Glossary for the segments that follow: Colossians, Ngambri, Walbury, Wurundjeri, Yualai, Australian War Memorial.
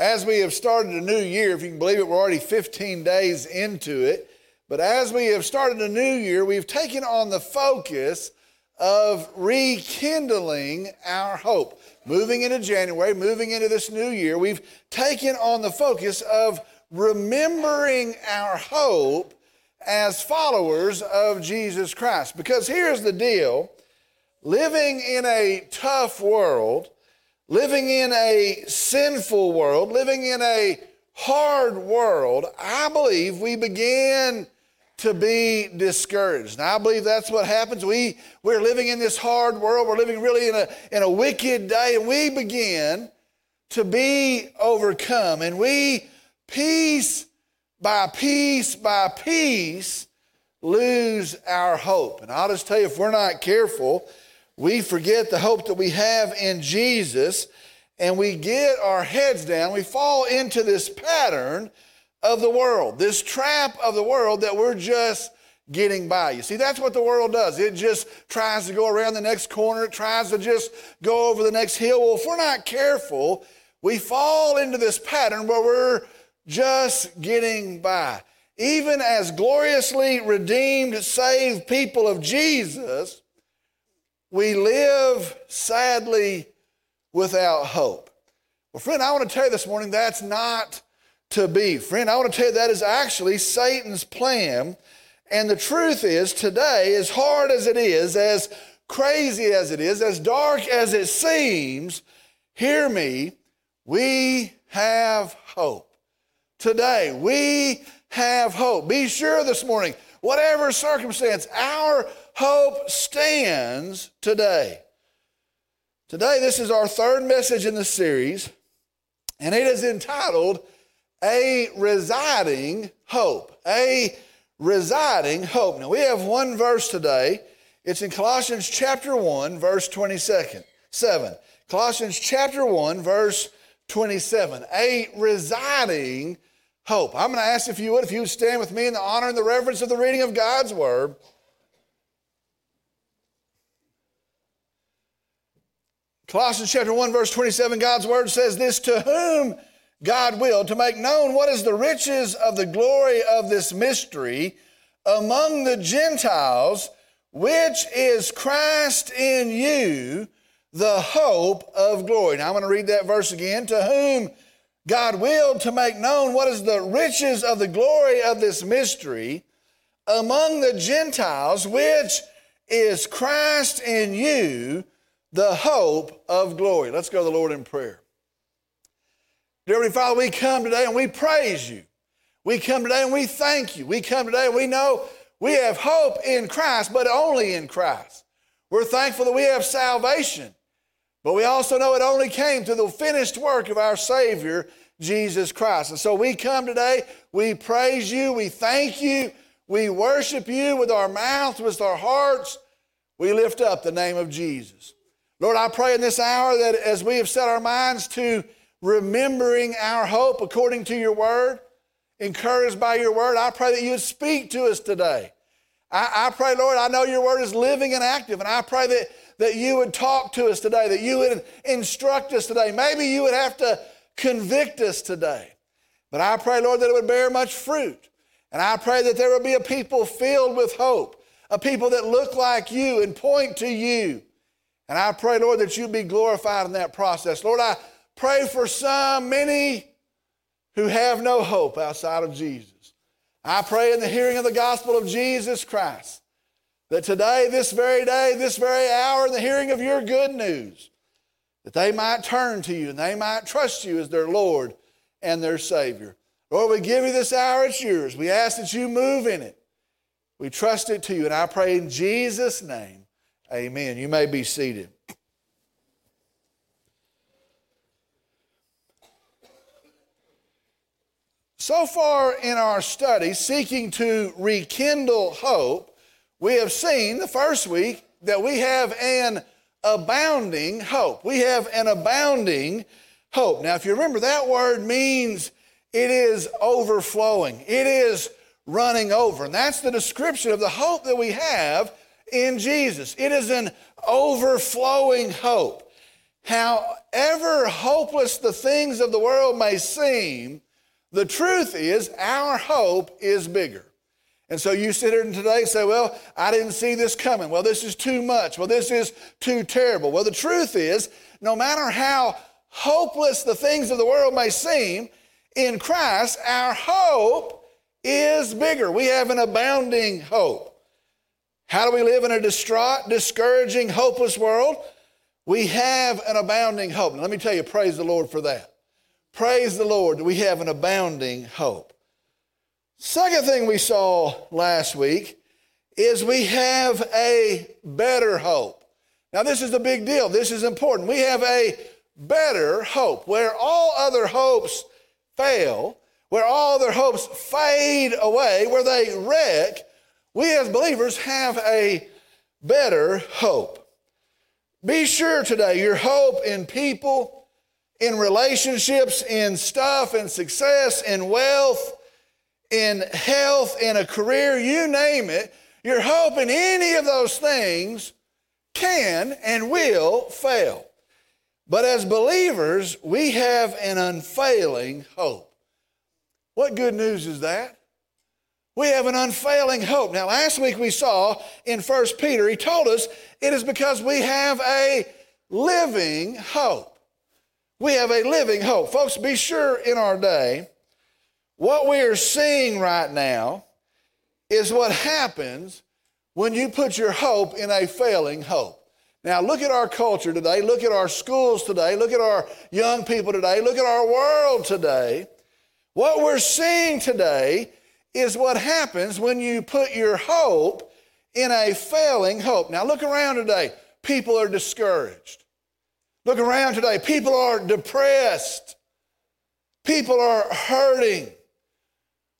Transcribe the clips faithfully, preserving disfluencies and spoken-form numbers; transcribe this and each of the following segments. As we have started a new year, if you can believe it, we're already fifteen days into it. But as we have started a new year, we've taken on the focus of rekindling our hope. Moving into January, moving into this new year, we've taken on the focus of remembering our hope as followers of Jesus Christ. Because here's the deal, living in a tough world, living in a sinful world, living in a hard world, I believe we began to be discouraged. And I believe that's what happens. We, we're living in this hard world. We're living really in a, in a wicked day, and we begin to be overcome. And we, piece by piece by piece, lose our hope. And I'll just tell you, if we're not careful, we forget the hope that we have in Jesus, and we get our heads down. We fall into this pattern of the world, this trap of the world that we're just getting by. You see, that's what the world does. It just tries to go around the next corner. It tries to just go over the next hill. Well, if we're not careful, we fall into this pattern where we're just getting by. Even as gloriously redeemed, saved people of Jesus, we live, sadly, without hope. Well, friend, I want to tell you this morning, that's not to be. Friend, I want to tell you that is actually Satan's plan. And the truth is, today, as hard as it is, as crazy as it is, as dark as it seems, hear me, we have hope. Today, we have hope. Be sure this morning, whatever circumstance, our hope stands today. Today, this is our third message in the series, and it is entitled, A Residing Hope. A Residing Hope. Now, we have one verse today. It's in Colossians chapter one, verse twenty-seven. Colossians chapter one, verse twenty-seven. A residing hope. I'm going to ask if you would, if you would stand with me in the honor and the reverence of the reading of God's Word. Colossians chapter one, verse twenty-seven, God's Word says this, to whom God willed to make known what is the riches of the glory of this mystery among the Gentiles, which is Christ in you, the hope of glory. Now I'm going to read that verse again. To whom God willed to make known what is the riches of the glory of this mystery among the Gentiles, which is Christ in you, the hope of glory. Let's go to the Lord in prayer. Dear Heavenly Father, we come today and we praise you. We come today and we thank you. We come today and we know we have hope in Christ, but only in Christ. We're thankful that we have salvation, but we also know it only came through the finished work of our Savior, Jesus Christ. And so we come today, we praise you, we thank you, we worship you with our mouths, with our hearts. We lift up the name of Jesus. Lord, I pray in this hour that as we have set our minds to remembering our hope according to your word, encouraged by your word, I pray that you would speak to us today. I, I pray, Lord, I know your word is living and active, and I pray that, that you would talk to us today, that you would instruct us today. Maybe you would have to convict us today. But I pray, Lord, that it would bear much fruit. And I pray that there would be a people filled with hope, a people that look like you and point to you. And I pray, Lord, that you'd be glorified in that process. Lord, I pray for some, many who have no hope outside of Jesus. I pray in the hearing of the gospel of Jesus Christ that today, this very day, this very hour, in the hearing of your good news, that they might turn to you and they might trust you as their Lord and their Savior. Lord, we give you this hour, it's yours. We ask that you move in it. We trust it to you, and I pray in Jesus' name, amen. You may be seated. So far in our study, seeking to rekindle hope, we have seen the first week that we have an abounding hope. We have an abounding hope. Now, if you remember, that word means it is overflowing. It is running over. And that's the description of the hope that we have in Jesus. It is an overflowing hope. However hopeless the things of the world may seem, the truth is our hope is bigger. And so you sit here today and say, well, I didn't see this coming. Well, this is too much. Well, this is too terrible. Well, the truth is, no matter how hopeless the things of the world may seem, in Christ, our hope is bigger. We have an abounding hope. How do we live in a distraught, discouraging, hopeless world? We have an abounding hope. Now, let me tell you, praise the Lord for that. Praise the Lord that we have an abounding hope. Second thing we saw last week is we have a better hope. Now, this is the big deal. This is important. We have a better hope. Where all other hopes fail, where all other hopes fade away, where they wreck, we as believers have a better hope. Be sure today your hope in people, in relationships, in stuff, in success, in wealth, in health, in a career, you name it, your hope in any of those things can and will fail. But as believers, we have an unfailing hope. What good news is that? We have an unfailing hope. Now, last week we saw in First Peter, he told us it is because we have a living hope. We have a living hope. Folks, be sure in our day, what we are seeing right now is what happens when you put your hope in a failing hope. Now, look at our culture today. Look at our schools today. Look at our young people today. Look at our world today. What we're seeing today is what happens when you put your hope in a failing hope. Now look around today. People are discouraged. Look around today. People are depressed. People are hurting.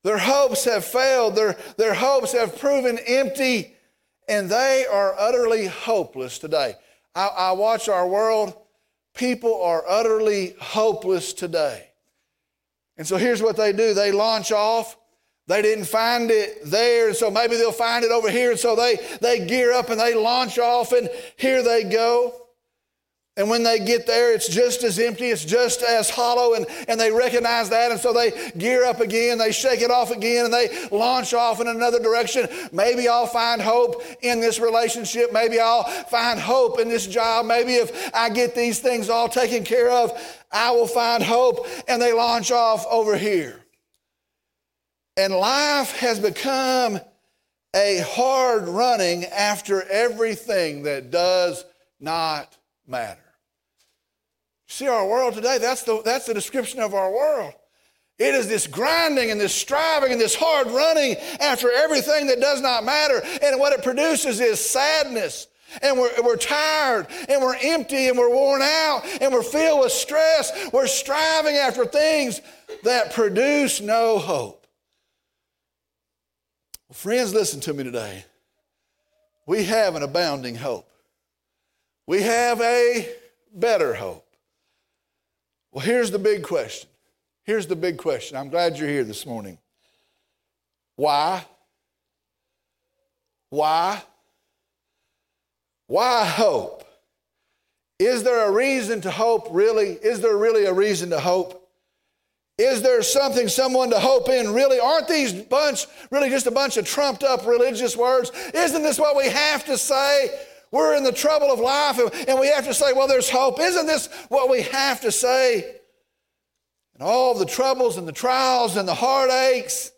Their hopes have failed. Their, their hopes have proven empty, and they are utterly hopeless today. I, I watch our world. People are utterly hopeless today. And so here's what they do. They launch off. They didn't find it there, and so maybe they'll find it over here. And so they, they gear up and they launch off, and here they go. And when they get there, it's just as empty, it's just as hollow, and, and they recognize that. And so they gear up again, they shake it off again, and they launch off in another direction. Maybe I'll find hope in this relationship. Maybe I'll find hope in this job. Maybe if I get these things all taken care of, I will find hope. And they launch off over here. And life has become a hard running after everything that does not matter. See our world today, that's the, that's the description of our world. It is this grinding and this striving and this hard running after everything that does not matter. And what it produces is sadness. And we're, we're tired, and we're empty, and we're worn out, and we're filled with stress. We're striving after things that produce no hope. Friends, listen to me today. We have an abounding hope. We have a better hope. Well, here's the big question. Here's the big question. I'm glad you're here this morning. Why? Why? Why hope? Is there a reason to hope, really? Is there really a reason to hope? Is there something, someone to hope in? Really, aren't these bunch, really just a bunch of trumped up religious words? Isn't this what we have to say? We're in the trouble of life, and we have to say, well, there's hope. Isn't this what we have to say? And all the troubles and the trials and the heartaches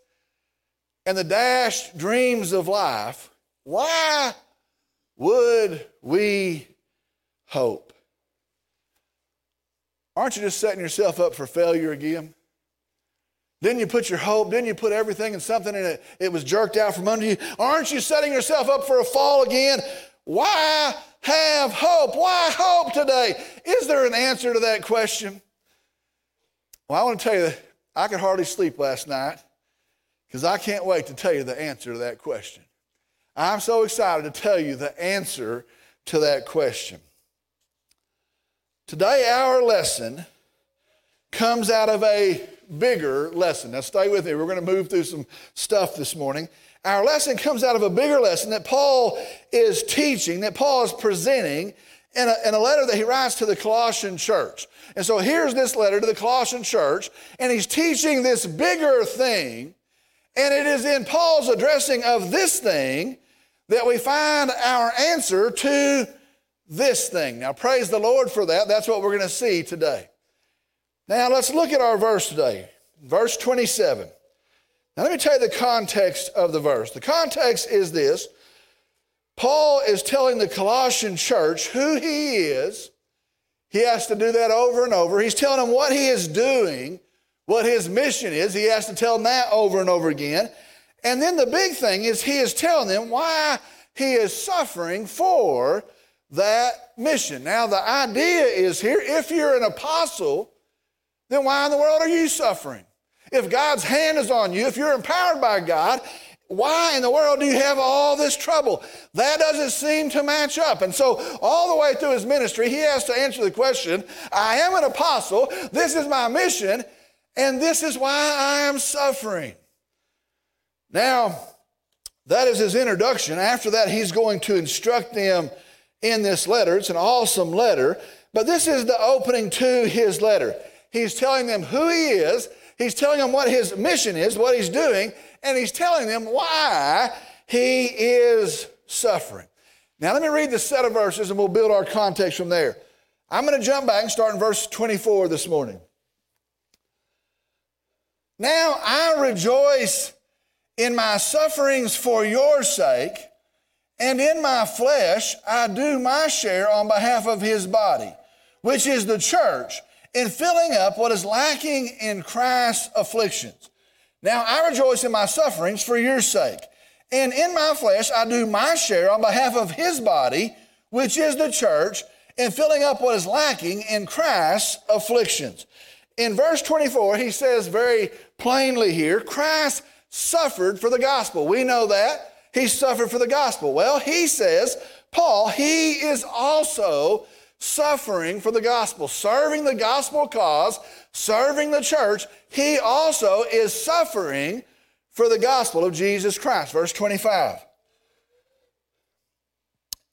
and the dashed dreams of life, why would we hope? Aren't you just setting yourself up for failure again? Didn't you put your hope? Didn't you put everything in something and it, it was jerked out from under you? Aren't you setting yourself up for a fall again? Why have hope? Why hope today? Is there an answer to that question? Well, I want to tell you, I could hardly sleep last night because I can't wait to tell you the answer to that question. I'm so excited to tell you the answer to that question. Today, our lesson comes out of a bigger lesson. Now, stay with me. We're going to move through some stuff this morning. Our lesson comes out of a bigger lesson that Paul is teaching, that Paul is presenting in a, in a letter that he writes to the Colossian church. And so here's this letter to the Colossian church, and he's teaching this bigger thing, and it is in Paul's addressing of this thing that we find our answer to this thing. Now, praise the Lord for that. That's what we're going to see today. Now, let's look at our verse today, verse twenty-seven. Now, let me tell you the context of the verse. The context is this. Paul is telling the Colossian church who he is. He has to do that over and over. He's telling them what he is doing, what his mission is. He has to tell them that over and over again. And then the big thing is he is telling them why he is suffering for that mission. Now, the idea is here, if you're an apostle, then why in the world are you suffering? If God's hand is on you, if you're empowered by God, why in the world do you have all this trouble? That doesn't seem to match up. And so all the way through his ministry, he has to answer the question, I am an apostle, this is my mission, and this is why I am suffering. Now, that is his introduction. After that, he's going to instruct them in this letter. It's an awesome letter, but this is the opening to his letter. He's telling them who he is, he's telling them what his mission is, what he's doing, and he's telling them why he is suffering. Now, let me read this set of verses, and we'll build our context from there. I'm going to jump back and start in verse twenty-four this morning. Now I rejoice in my sufferings for your sake, and in my flesh I do my share on behalf of his body, which is the church, in filling up what is lacking in Christ's afflictions. Now I rejoice in my sufferings for your sake, and in my flesh I do my share on behalf of his body, which is the church, in filling up what is lacking in Christ's afflictions. In verse twenty-four, he says very plainly here, Christ suffered for the gospel. We know that. He suffered for the gospel. Well, he says, Paul, he is also suffering for the gospel, serving the gospel cause, serving the church. He also is suffering for the gospel of Jesus Christ. Verse twenty-five.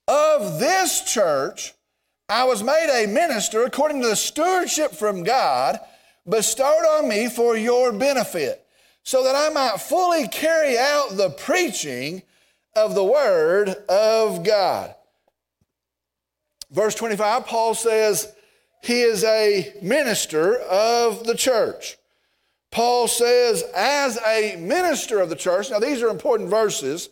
Of this church, I was made a minister according to the stewardship from God bestowed on me for your benefit, so that I might fully carry out the preaching of the word of God. Verse twenty-five, Paul says he is a minister of the church. Paul says as a minister of the church, now these are important verses,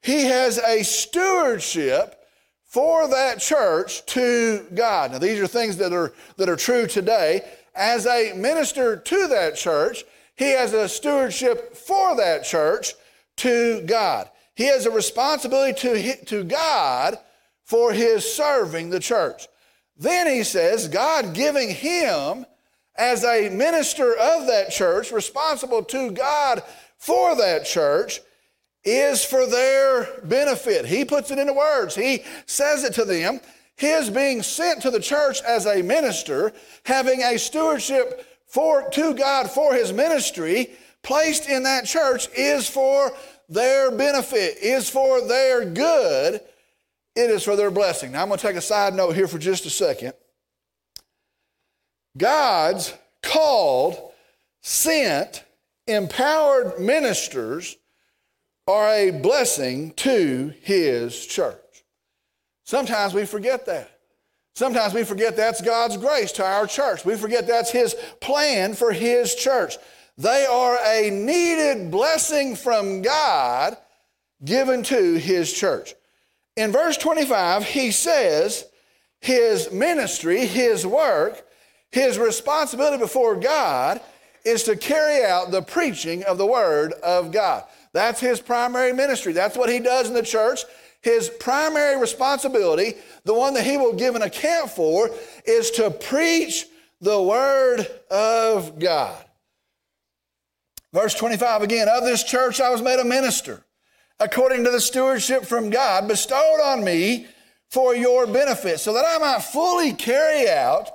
he has a stewardship for that church to God. Now these are things that are, that are true today. As a minister to that church, he has a stewardship for that church to God. He has a responsibility to, to God for his serving the church. Then he says, God giving him as a minister of that church, responsible to God for that church, is for their benefit. He puts it into words. He says it to them. His being sent to the church as a minister, having a stewardship for to God for his ministry, placed in that church is for their benefit, is for their good, it is for their blessing. Now, I'm going to take a side note here for just a second. God's called, sent, empowered ministers are a blessing to his church. Sometimes we forget that. Sometimes we forget that's God's grace to our church. We forget that's his plan for his church. They are a needed blessing from God given to his church. In verse twenty-five, he says his ministry, his work, his responsibility before God is to carry out the preaching of the word of God. That's his primary ministry. That's what he does in the church. His primary responsibility, the one that he will give an account for, is to preach the word of God. Verse twenty-five again, of this church I was made a minister, according to the stewardship from God bestowed on me for your benefit, so that I might fully carry out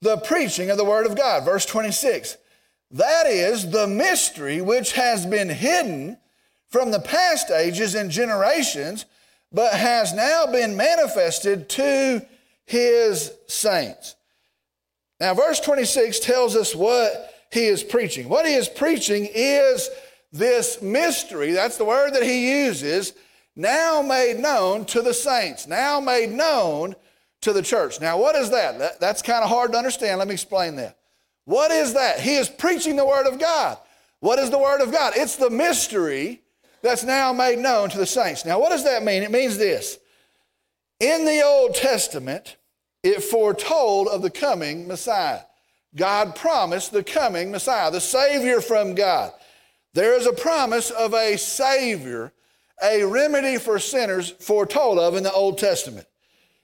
the preaching of the word of God. Verse twenty-six, that is the mystery which has been hidden from the past ages and generations, but has now been manifested to his saints. Now, verse twenty-six tells us what he is preaching. What he is preaching is this mystery, that's the word that he uses, now made known to the saints, now made known to the church. Now, what is that? That's kind of hard to understand. Let me explain that. What is that? He is preaching the word of God. What is the word of God? It's the mystery that's now made known to the saints. Now, what does that mean? It means this. In the Old Testament, it foretold of the coming Messiah. God promised the coming Messiah, the Savior from God. There is a promise of a Savior, a remedy for sinners foretold of in the Old Testament.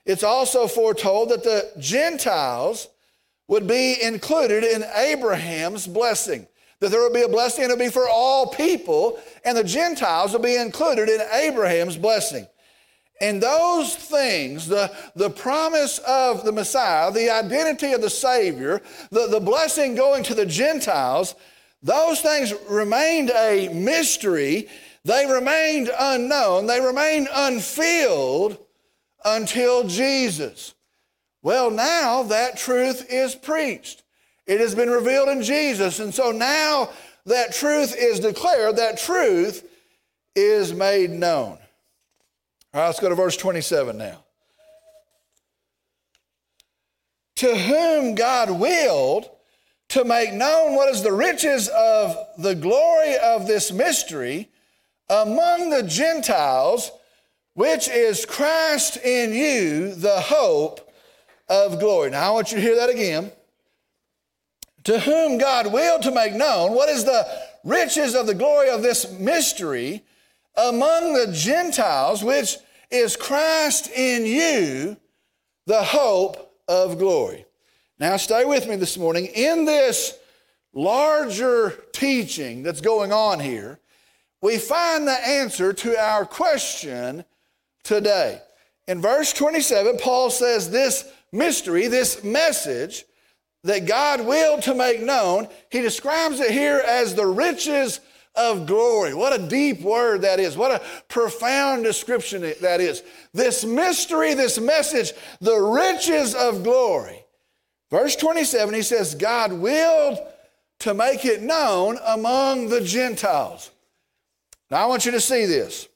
It's also foretold that the Gentiles would be included in Abraham's blessing, that there would be a blessing and it would be for all people, and the Gentiles would be included in Abraham's blessing. And those things, the, the promise of the Messiah, the identity of the Savior, the, the blessing going to the Gentiles, those things remained a mystery. They remained unknown. They remained unfilled until Jesus. Well, now that truth is preached. It has been revealed in Jesus. And so now that truth is declared, that truth is made known. All right, let's go to verse twenty-seven now. To whom God willed to make known what is the riches of the glory of this mystery among the Gentiles, which is Christ in you, the hope of glory. Now, I want you to hear that again. To whom God willed to make known what is the riches of the glory of this mystery among the Gentiles, which is Christ in you, the hope of glory. Now, stay with me this morning. In this larger teaching that's going on here, we find the answer to our question today. In verse twenty-seven, Paul says this mystery, this message that God willed to make known, he describes it here as the riches of glory. What a deep word that is. What a profound description that is. This mystery, this message, the riches of glory. Verse twenty-seven, he says, God willed to make it known among the Gentiles. Now, I want you to see this.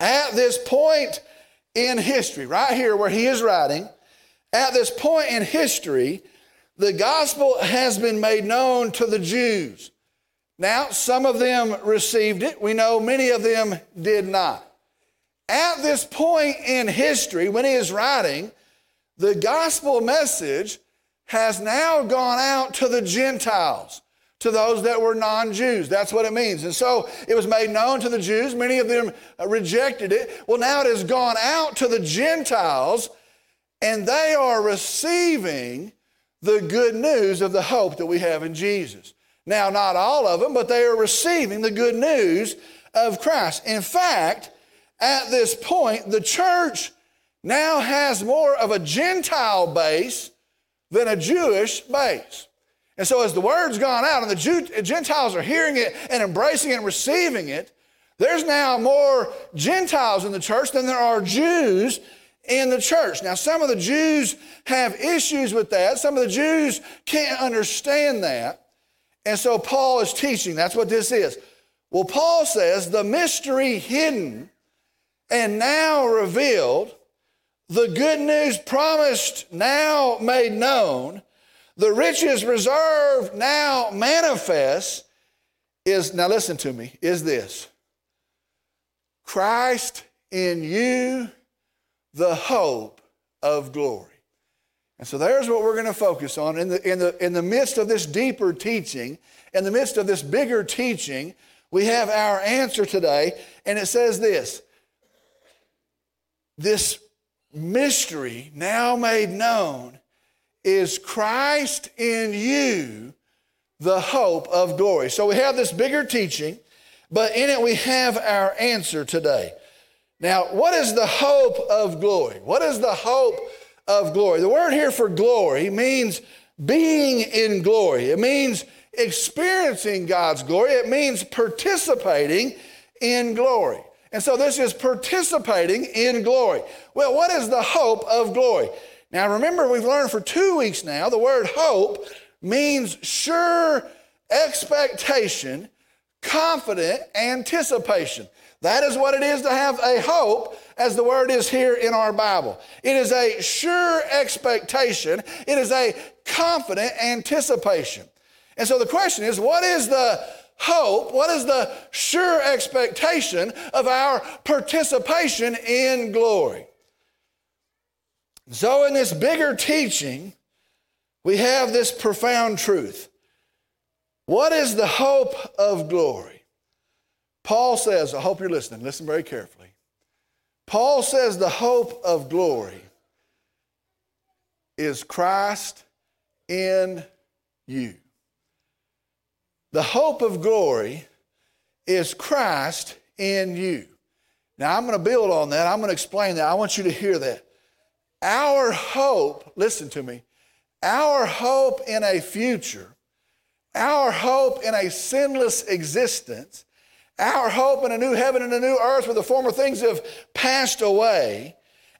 At this point in history, right here where he is writing, at this point in history, the gospel has been made known to the Jews. Now, some of them received it. We know many of them did not. At this point in history, when he is writing, the gospel message has now gone out to the Gentiles, to those that were non-Jews. That's what it means. And so it was made known to the Jews. Many of them rejected it. Well, now it has gone out to the Gentiles, and they are receiving the good news of the hope that we have in Jesus. Now, not all of them, but they are receiving the good news of Christ. In fact, at this point, the church now has more of a Gentile base than a Jewish base. And so as the word's gone out and the Jew, Gentiles are hearing it and embracing it and receiving it, there's now more Gentiles in the church than there are Jews in the church. Now, some of the Jews have issues with that. Some of the Jews can't understand that. And so Paul is teaching. That's what this is. Well, Paul says the mystery hidden and now revealed, the good news promised now made known, the riches reserved now manifest is, now listen to me, is this. Christ in you, the hope of glory. And so there's what we're going to focus on in the, in the, in the midst of this deeper teaching, in the midst of this bigger teaching, we have our answer today, and it says this. This mystery now made known is Christ in you, the hope of glory. So we have this bigger teaching, but in it we have our answer today. Now, what is the hope of glory? What is the hope of glory? The word here for glory means being in glory. It means experiencing God's glory. It means participating in glory. And so this is participating in glory. Well, what is the hope of glory? Now remember, we've learned for two weeks now, the word hope means sure expectation, confident anticipation. That is what it is to have a hope, as the word is here in our Bible. It is a sure expectation. It is a confident anticipation. And so the question is, what is the hope, what is the sure expectation of our participation in glory? So in this bigger teaching, we have this profound truth. What is the hope of glory? Paul says, I hope you're listening, listen very carefully. Paul says the hope of glory is Christ in you. The hope of glory is Christ in you. Now, I'm going to build on that. I'm going to explain that. I want you to hear that. Our hope, listen to me, our hope in a future, our hope in a sinless existence, our hope in a new heaven and a new earth where the former things have passed away,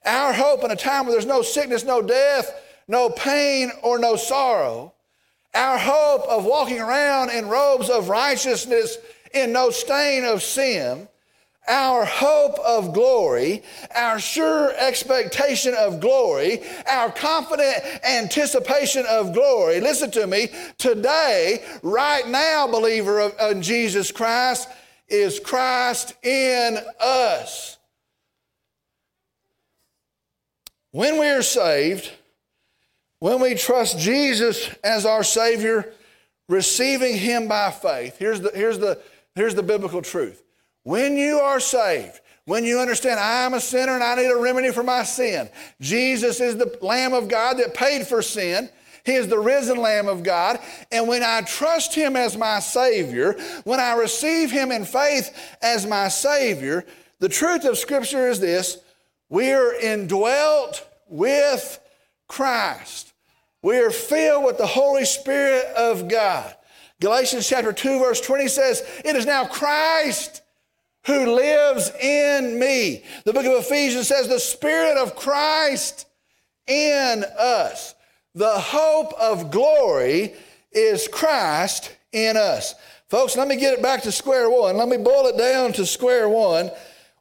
our hope in a time where there's no sickness, no death, no pain, or no sorrow, our hope of walking around in robes of righteousness in no stain of sin, our hope of glory, our sure expectation of glory, our confident anticipation of glory. Listen to me. Today, right now, believer of, of Jesus Christ, is Christ in us. When we are saved, when we trust Jesus as our Savior, receiving Him by faith, here's the, here's the, here's the biblical truth. When you are saved, when you understand I'm a sinner and I need a remedy for my sin, Jesus is the Lamb of God that paid for sin. He is the risen Lamb of God. And when I trust Him as my Savior, when I receive Him in faith as my Savior, the truth of Scripture is this: we are indwelt with Christ. We are filled with the Holy Spirit of God. Galatians chapter two, verse twenty says, it is now Christ who lives in me. The book of Ephesians says, the Spirit of Christ in us. The hope of glory is Christ in us. Folks, let me get it back to square one. Let me boil it down to square one.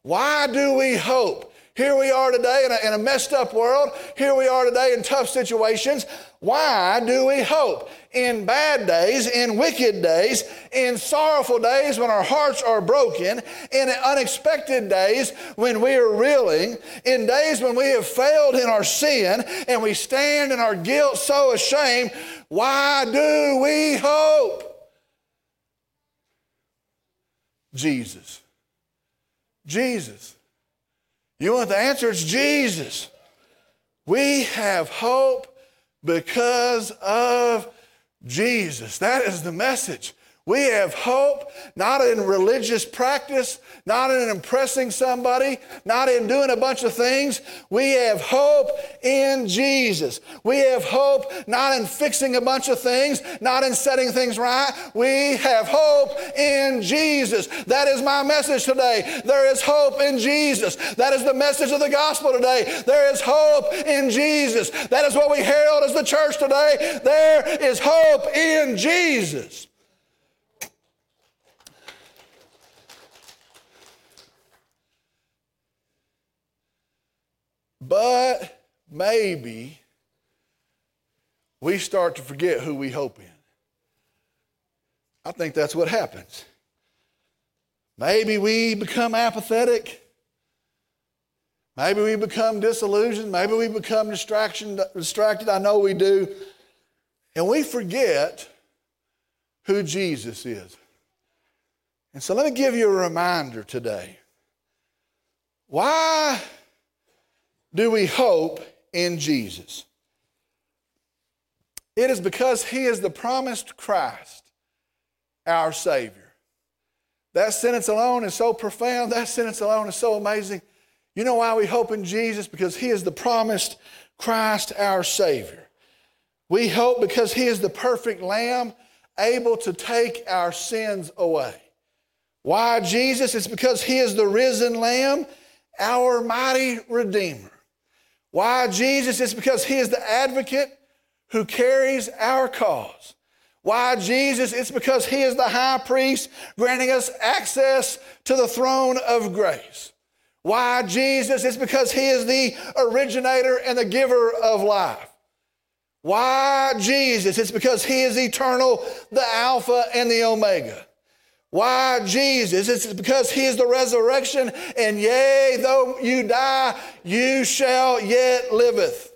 Why do we hope? Here we are today in a, in a messed up world. Here we are today in tough situations. Why do we hope? In bad days, in wicked days, in sorrowful days when our hearts are broken, in unexpected days when we are reeling, in days when we have failed in our sin and we stand in our guilt so ashamed, why do we hope? Jesus. Jesus. You want the answer? It's Jesus. We have hope because of Jesus. That is the message. We have hope not in religious practice, not in impressing somebody, not in doing a bunch of things. We have hope in Jesus. We have hope not in fixing a bunch of things, not in setting things right. We have hope in Jesus. That is my message today. There is hope in Jesus. That is the message of the gospel today. There is hope in Jesus. That is what we herald as the church today. There is hope in Jesus. But maybe we start to forget who we hope in. I think that's what happens. Maybe we become apathetic. Maybe we become disillusioned. Maybe we become distraction, distracted. I know we do. And we forget who Jesus is. And so let me give you a reminder today. Why do we hope in Jesus? It is because He is the promised Christ, our Savior. That sentence alone is so profound. That sentence alone is so amazing. You know why we hope in Jesus? Because He is the promised Christ, our Savior. We hope because He is the perfect Lamb, able to take our sins away. Why Jesus? It's because He is the risen Lamb, our mighty Redeemer. Why Jesus? It's because he is the advocate who carries our cause. Why Jesus? It's because he is the high priest granting us access to the throne of grace. Why Jesus? It's because he is the originator and the giver of life. Why Jesus? It's because he is eternal, the Alpha and the Omega. Why Jesus? It's because he is the resurrection, and yea, though you die, you shall yet liveth.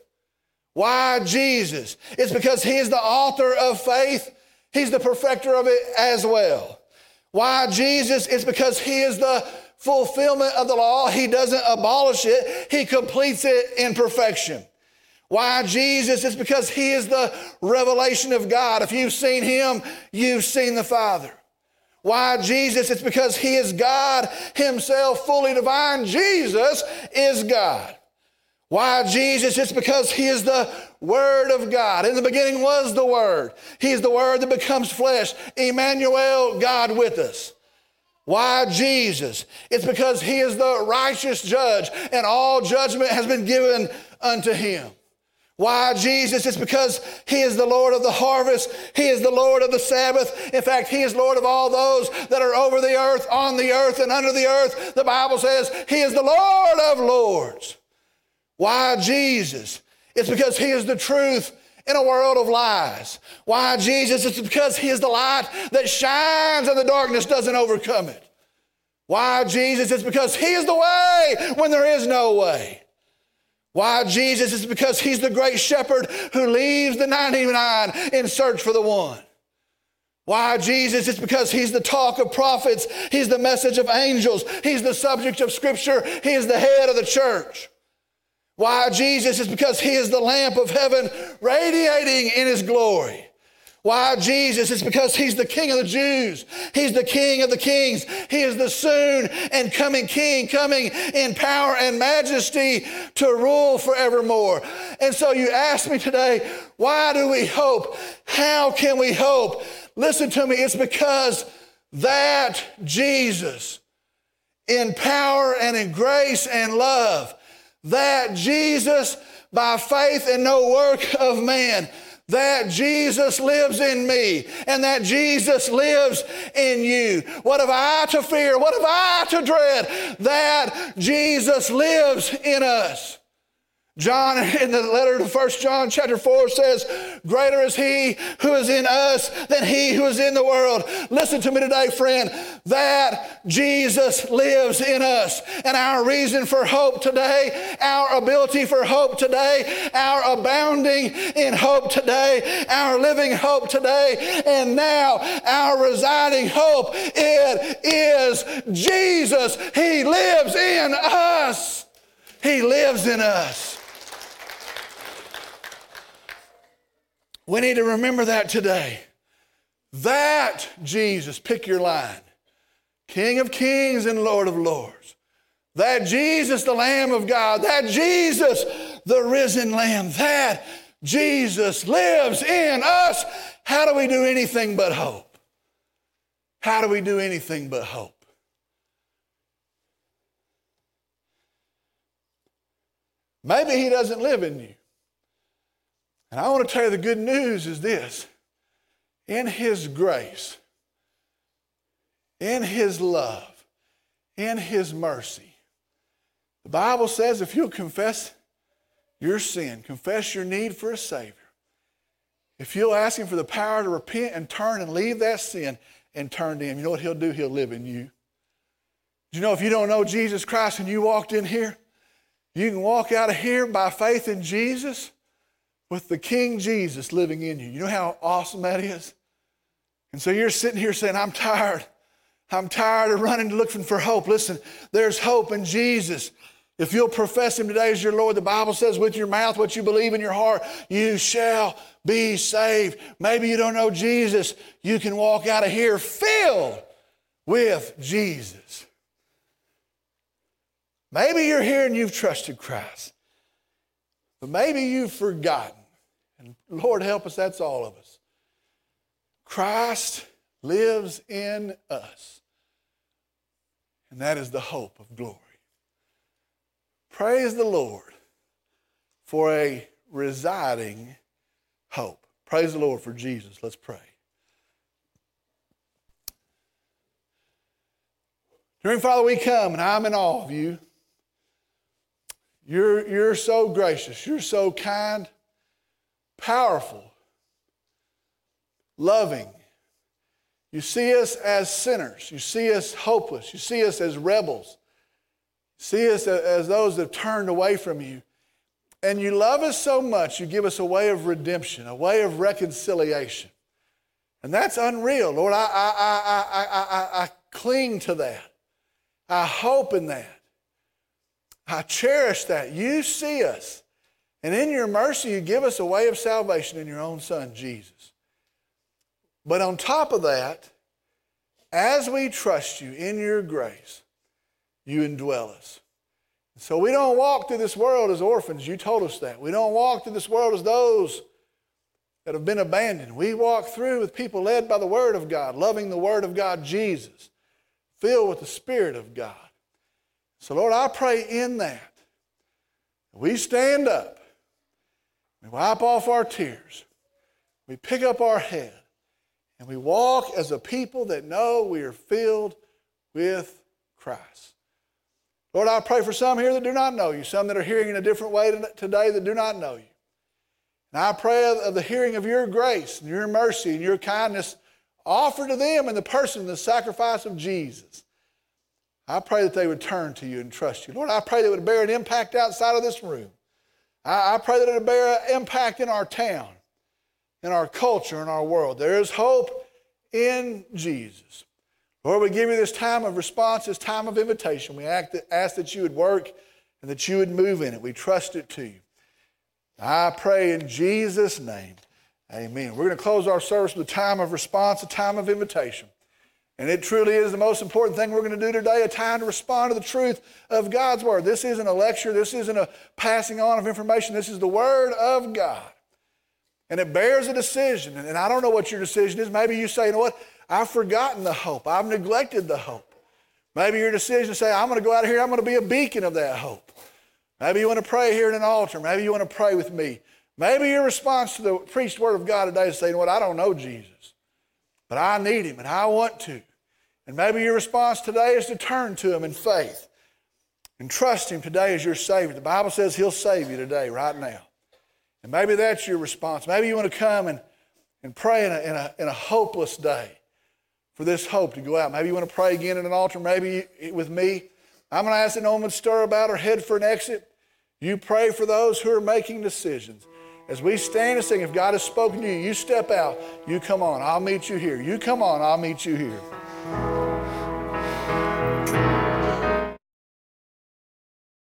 Why Jesus? It's because he is the author of faith. He's the perfecter of it as well. Why Jesus? It's because he is the fulfillment of the law. He doesn't abolish it. He completes it in perfection. Why Jesus? It's because he is the revelation of God. If you've seen him, you've seen the Father. Why Jesus? It's because he is God himself, fully divine. Jesus is God. Why Jesus? It's because he is the Word of God. In the beginning was the Word. He is the Word that becomes flesh. Emmanuel, God with us. Why Jesus? It's because he is the righteous judge, and all judgment has been given unto him. Why Jesus? It's because he is the Lord of the harvest. He is the Lord of the Sabbath. In fact, he is Lord of all those that are over the earth, on the earth, and under the earth. The Bible says he is the Lord of lords. Why Jesus? It's because he is the truth in a world of lies. Why Jesus? It's because he is the light that shines and the darkness doesn't overcome it. Why Jesus? It's because he is the way when there is no way. Why Jesus? It's because he's the great shepherd who leaves the ninety-nine in search for the one. Why Jesus? It's because he's the talk of prophets. He's the message of angels. He's the subject of scripture. He is the head of the church. Why Jesus? It's because he is the lamp of heaven radiating in his glory. Why Jesus? It's because he's the King of the Jews. He's the King of the kings. He is the soon and coming King, coming in power and majesty to rule forevermore. And so you ask me today, why do we hope? How can we hope? Listen to me. It's because that Jesus, in power and in grace and love, that Jesus, by faith and no work of man, that Jesus lives in me, and that Jesus lives in you. What have I to fear? What have I to dread? That Jesus lives in us. John, in the letter to First John chapter four, says, greater is he who is in us than he who is in the world. Listen to me today, friend, that Jesus lives in us. And our reason for hope today, our ability for hope today, our abounding in hope today, our living hope today, and now our residing hope, it is Jesus. He lives in us. He lives in us. We need to remember that today. That Jesus, pick your line, King of kings and Lord of lords. That Jesus, the Lamb of God. That Jesus, the risen Lamb. That Jesus lives in us. How do we do anything but hope? How do we do anything but hope? Maybe he doesn't live in you. And I want to tell you the good news is this. In his grace, in his love, in his mercy, the Bible says if you'll confess your sin, confess your need for a Savior, if you'll ask him for the power to repent and turn and leave that sin and turn to him, you know what he'll do? He'll live in you. Do you know if you don't know Jesus Christ and you walked in here, you can walk out of here by faith in Jesus with the King Jesus living in you. You know how awesome that is? And so you're sitting here saying, I'm tired. I'm tired of running and looking for hope. Listen, there's hope in Jesus. If you'll profess him today as your Lord, the Bible says with your mouth what you believe in your heart, you shall be saved. Maybe you don't know Jesus. You can walk out of here filled with Jesus. Maybe you're here and you've trusted Christ. But maybe you've forgotten. And Lord help us, that's all of us. Christ lives in us. And that is the hope of glory. Praise the Lord. for a residing hope. Praise the Lord for Jesus. Let's pray. Dear Father, we come, and I'm in awe of you. You're, you're so gracious. You're so kind, powerful, loving. You see us as sinners. You see us hopeless. You see us as rebels. You see us as those that have turned away from you. And you love us so much, you give us a way of redemption, a way of reconciliation. And that's unreal. Lord, I, I, I, I, I, I cling to that. I hope in that. I cherish that. You see us. And in your mercy, you give us a way of salvation in your own Son, Jesus. But on top of that, as we trust you in your grace, you indwell us. So we don't walk through this world as orphans. You told us that. We don't walk through this world as those that have been abandoned. We walk through with people led by the Word of God, loving the Word of God, Jesus, filled with the Spirit of God. So, Lord, I pray in that we stand up, we wipe off our tears, we pick up our head, and we walk as a people that know we are filled with Christ. Lord, I pray for some here that do not know you, some that are hearing in a different way today that do not know you. And I pray of the hearing of your grace and your mercy and your kindness offered to them in the person and the sacrifice of Jesus. I pray that they would turn to you and trust you. Lord, I pray that it would bear an impact outside of this room. I, I pray that it would bear an impact in our town, in our culture, in our world. There is hope in Jesus. Lord, we give you this time of response, this time of invitation. We ask that, ask that you would work and that you would move in it. We trust it to you. I pray in Jesus' name, amen. We're going to close our service with a time of response, a time of invitation. And it truly is the most important thing we're going to do today, a time to respond to the truth of God's Word. This isn't a lecture. This isn't a passing on of information. This is the Word of God. And it bears a decision. And I don't know what your decision is. Maybe you say, you know what? I've forgotten the hope. I've neglected the hope. Maybe your decision to say, I'm going to go out of here. I'm going to be a beacon of that hope. Maybe you want to pray here at an altar. Maybe you want to pray with me. Maybe your response to the preached Word of God today is saying, well, I don't know Jesus, but I need him and I want to. And maybe your response today is to turn to him in faith and trust him today as your Savior. The Bible says he'll save you today, right now. And maybe that's your response. Maybe you want to come and, and pray in a, in a, in a hopeless day, for this hope to go out. Maybe you want to pray again at an altar, maybe with me. I'm going to ask that no one would stir about or head for an exit. You pray for those who are making decisions. As we stand and sing, if God has spoken to you, you step out, you come on, I'll meet you here. You come on, I'll meet you here.